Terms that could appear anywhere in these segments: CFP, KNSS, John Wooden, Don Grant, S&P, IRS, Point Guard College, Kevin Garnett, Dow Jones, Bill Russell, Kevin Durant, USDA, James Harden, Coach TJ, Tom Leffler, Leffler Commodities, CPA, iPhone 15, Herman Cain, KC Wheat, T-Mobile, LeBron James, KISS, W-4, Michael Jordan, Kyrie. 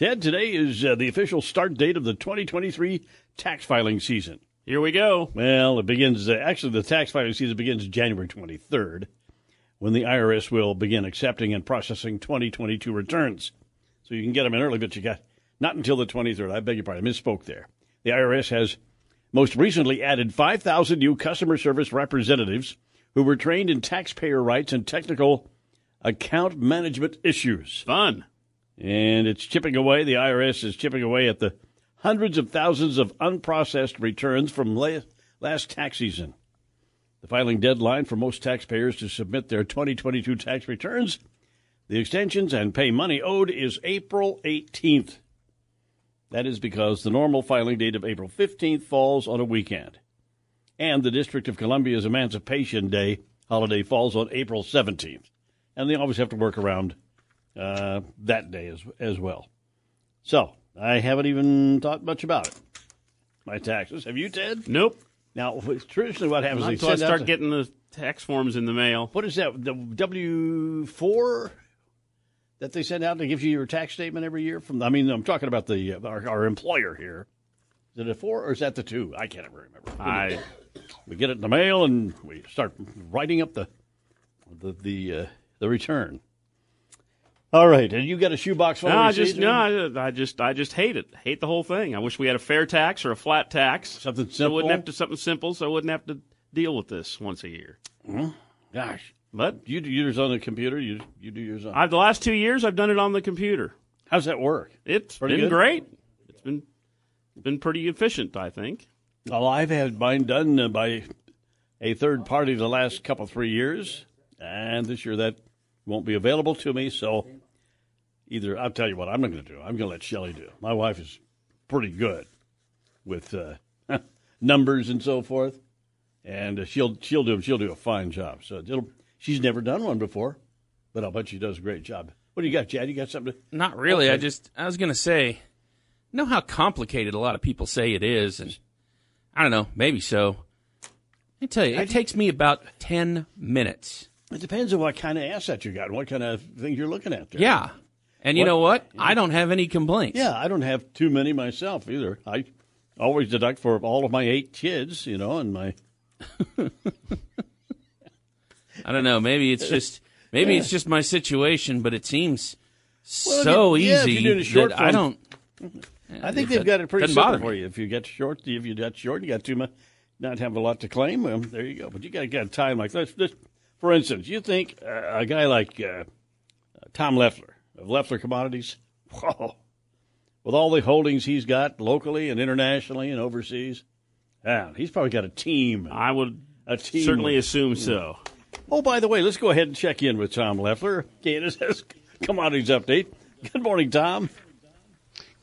Ted, today is the official start date of the 2023 tax filing season. Here we go. Well, it begins, actually the tax filing season begins January 23rd, when the IRS will begin accepting and processing 2022 returns. So you can get them in early, but you got not until the 23rd. I beg your pardon, I misspoke there. The IRS has most recently added 5,000 new customer service representatives who were trained in taxpayer rights and technical account management issues. Fun. And it's chipping away. The IRS is chipping away at the hundreds of thousands of unprocessed returns from last tax season. The filing deadline for most taxpayers to submit their 2022 tax returns, the extensions, and pay money owed is April 18th. That is because the normal filing date of April 15th falls on a weekend. And the District of Columbia's Emancipation Day holiday falls on April 17th. And they always have to work around that day as well. So, I haven't even thought much about it. My taxes. Have you, Ted? Nope. Now, traditionally what happens is... I start getting the tax forms in the mail. What is that, the W-4 that they send out to give you your tax statement every year? I'm talking about the our employer here. Is it a 4 or is that the 2? I can't ever remember. We get it in the mail and we start writing up the return. All right, and you got a shoebox full of receipts? I just hate it. Hate the whole thing. I wish we had a fair tax or a flat tax. Something simple. So I wouldn't have to deal with this once a year. Mm-hmm. Gosh, but you do yours on the computer. You do yours on. The last 2 years, I've done it on the computer. How's that work? It's been great. It's been pretty efficient, I think. Well, I've had mine done by a third party the last couple 3 years, and this year that won't be available to me, so either I'll tell you what I'm not going to do. I'm going to let Shelley do. My wife is pretty good with numbers and so forth, and she'll do them. She'll do a fine job. So she's never done one before, but I'll bet she does a great job. What do you got, Chad? You got something? Not really. Okay. I was going to say, you know how complicated a lot of people say it is, and I don't know, maybe so. I tell you, it takes me about 10 minutes. It depends on what kind of asset you got and what kind of things you're looking at there. Yeah. And you know what? I don't have any complaints. Yeah, I don't have too many myself either. I always deduct for all of my 8 kids, and my... I don't know. Maybe it's just my situation, but it seems easy if you're doing a short form, I don't... I think they've got it pretty simple for you. If you get short, you got too much, not have a lot to claim, well, there you go. But you got time like this. For instance, you think a guy like Tom Leffler of Leffler Commodities, whoa, with all the holdings he's got locally and internationally and overseas, he's probably got a team. I would certainly assume so. Oh, by the way, let's go ahead and check in with Tom Leffler, KNSS Commodities Update. Good morning, Tom.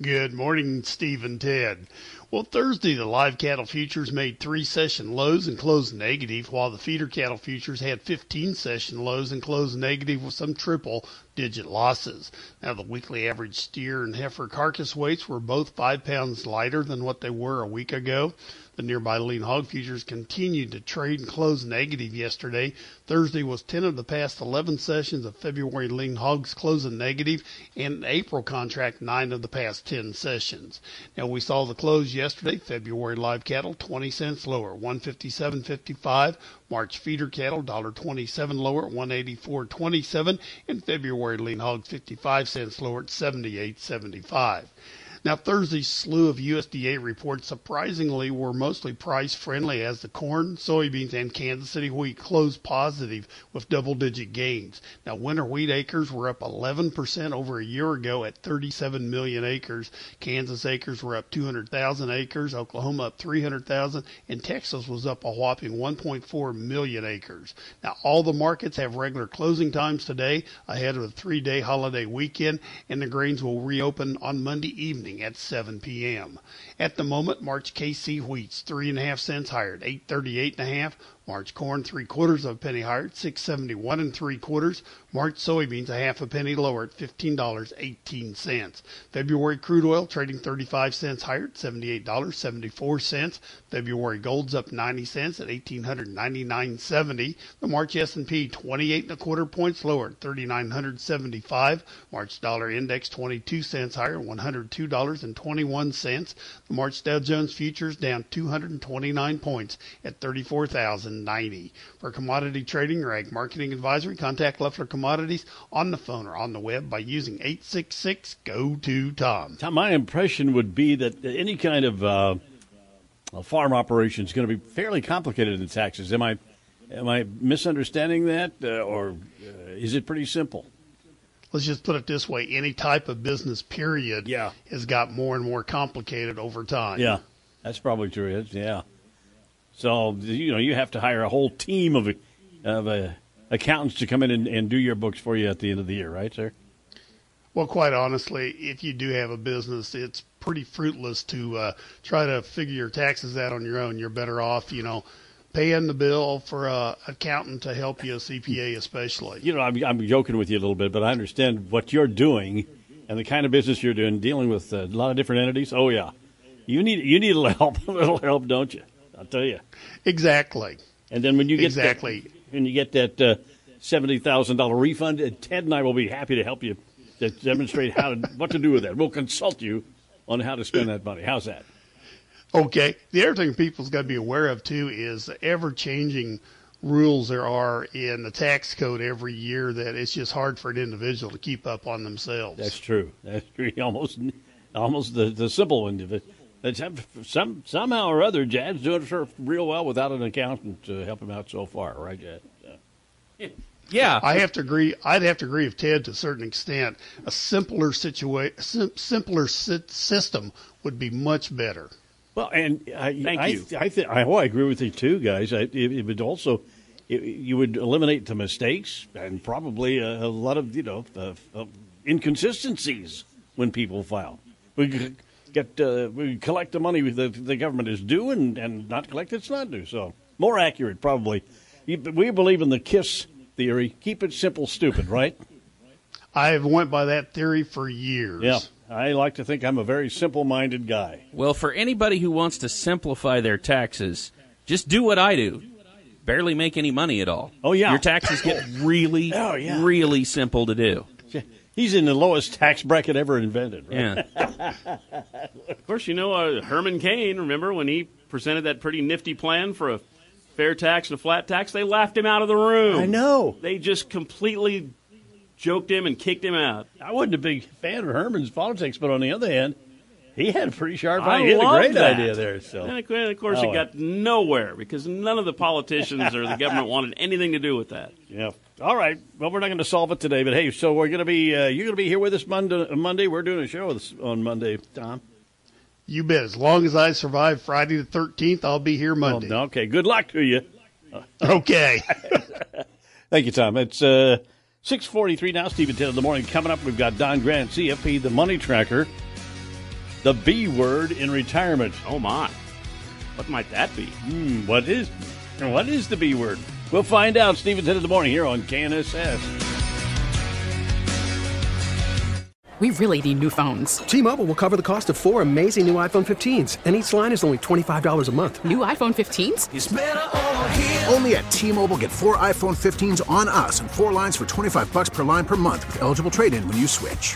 Good morning, Steve and Ted. Well, Thursday, the live cattle futures made 3 session lows and closed negative, while the feeder cattle futures had 15 session lows and closed negative with some triple-digit losses. Now, the weekly average steer and heifer carcass weights were both 5 pounds lighter than what they were a week ago. The nearby lean hog futures continued to trade and close negative yesterday. Thursday was 10 of the past 11 sessions of February lean hogs closing negative, and April contract 9 of the past 10 sessions. Now, we saw the close yesterday, February live cattle, 20 cents lower, 157.55. March feeder cattle, $1.27 lower at 184.27. And February lean hogs, 55 cents lower at 78.75. Now, Thursday's slew of USDA reports surprisingly were mostly price-friendly, as the corn, soybeans, and Kansas City wheat closed positive with double-digit gains. Now, winter wheat acres were up 11% over a year ago at 37 million acres. Kansas acres were up 200,000 acres, Oklahoma up 300,000, and Texas was up a whopping 1.4 million acres. Now, all the markets have regular closing times today ahead of the 3-day holiday weekend, and the grains will reopen on Monday evening. closing at 7 p.m. At the moment, March KC Wheat's 3.5 cents higher at 838.5. March corn 3/4 of a penny higher at 671 3/4. March soybeans 1/2 penny lower at $15.18. February crude oil trading 35 cents higher at $78.74. February gold's up 90 cents at 1,899.70. The March S&P 28 1/4 points lower at 3,975. March dollar index 22 cents higher at $102.21. The March Dow Jones futures down 229 points at 34,090. For commodity trading or ag marketing advisory, contact Leffler Commodities on the phone or on the web by using 866-GO-TO-TOM. Tom, my impression would be that any kind of farm operation is going to be fairly complicated in taxes. Am I misunderstanding that, or is it pretty simple? Let's just put it this way: any type of business, period, has got more and more complicated over time. Yeah, that's probably true. Yeah. So, you know, you have to hire a whole team of accountants to come in and do your books for you at the end of the year, right, sir? Well, quite honestly, if you do have a business, it's pretty fruitless to try to figure your taxes out on your own. You're better off, you know, paying the bill for an accountant to help you, a CPA especially. You know, I'm joking with you a little bit, but I understand what you're doing and the kind of business you're doing, dealing with a lot of different entities. Oh, yeah. You need a little help, don't you? I'll tell you. Exactly. And then when you get that $70,000 refund, Ted and I will be happy to help you to demonstrate what to do with that. We'll consult you on how to spend that money. How's that? Okay. The other thing people's got to be aware of, too, is the ever-changing rules there are in the tax code every year that it's just hard for an individual to keep up on themselves. That's true. Almost the simple individual. Somehow or other, Jad's doing it real well without an accountant to help him out so far, right, Jad? Yeah. I have to agree. I'd have to agree with Ted to a certain extent. A simpler system would be much better. Well, and I agree with you too, guys. It would also, you would eliminate the mistakes and probably a lot of inconsistencies when people file. We collect the money the government is due and not collect it's not due. So more accurate, probably. We believe in the KISS theory. Keep it simple, stupid, right? I have went by that theory for years. Yeah, I like to think I'm a very simple-minded guy. Well, for anybody who wants to simplify their taxes, just do what I do. Barely make any money at all. Oh, yeah. Your taxes get really, really simple to do. He's in the lowest tax bracket ever invented, right? Yeah. Of course, you know, Herman Cain, remember when he presented that pretty nifty plan for a fair tax and a flat tax? They laughed him out of the room. I know. They just completely joked him and kicked him out. I wasn't a big fan of Herman's politics, but on the other hand, he had a pretty sharp idea. He had a great idea there. So. And, of course, it got nowhere because none of the politicians or the government wanted anything to do with that. Yeah. All right. Well, we're not going to solve it today, but hey, so we're going to be you're going to be here with us Monday. We're doing a show on Monday, Tom. You bet. As long as I survive Friday the 13th, I'll be here Monday. Oh, okay. Good luck to you. Okay. Thank you, Tom. It's 6:43 now. Steve and 10 in the morning. Coming up, we've got Don Grant, CFP, the Money Tracker, the B word in retirement. Oh my! What might that be? What is the B word? We'll find out. Steve and Ted in the morning here on KNSS. We really need new phones. T-Mobile will cover the cost of 4 amazing new iPhone 15s, and each line is only $25 a month. New iPhone 15s? It's better over here. Only at T-Mobile, get 4 iPhone 15s on us and 4 lines for $25 per line per month with eligible trade-in when you switch.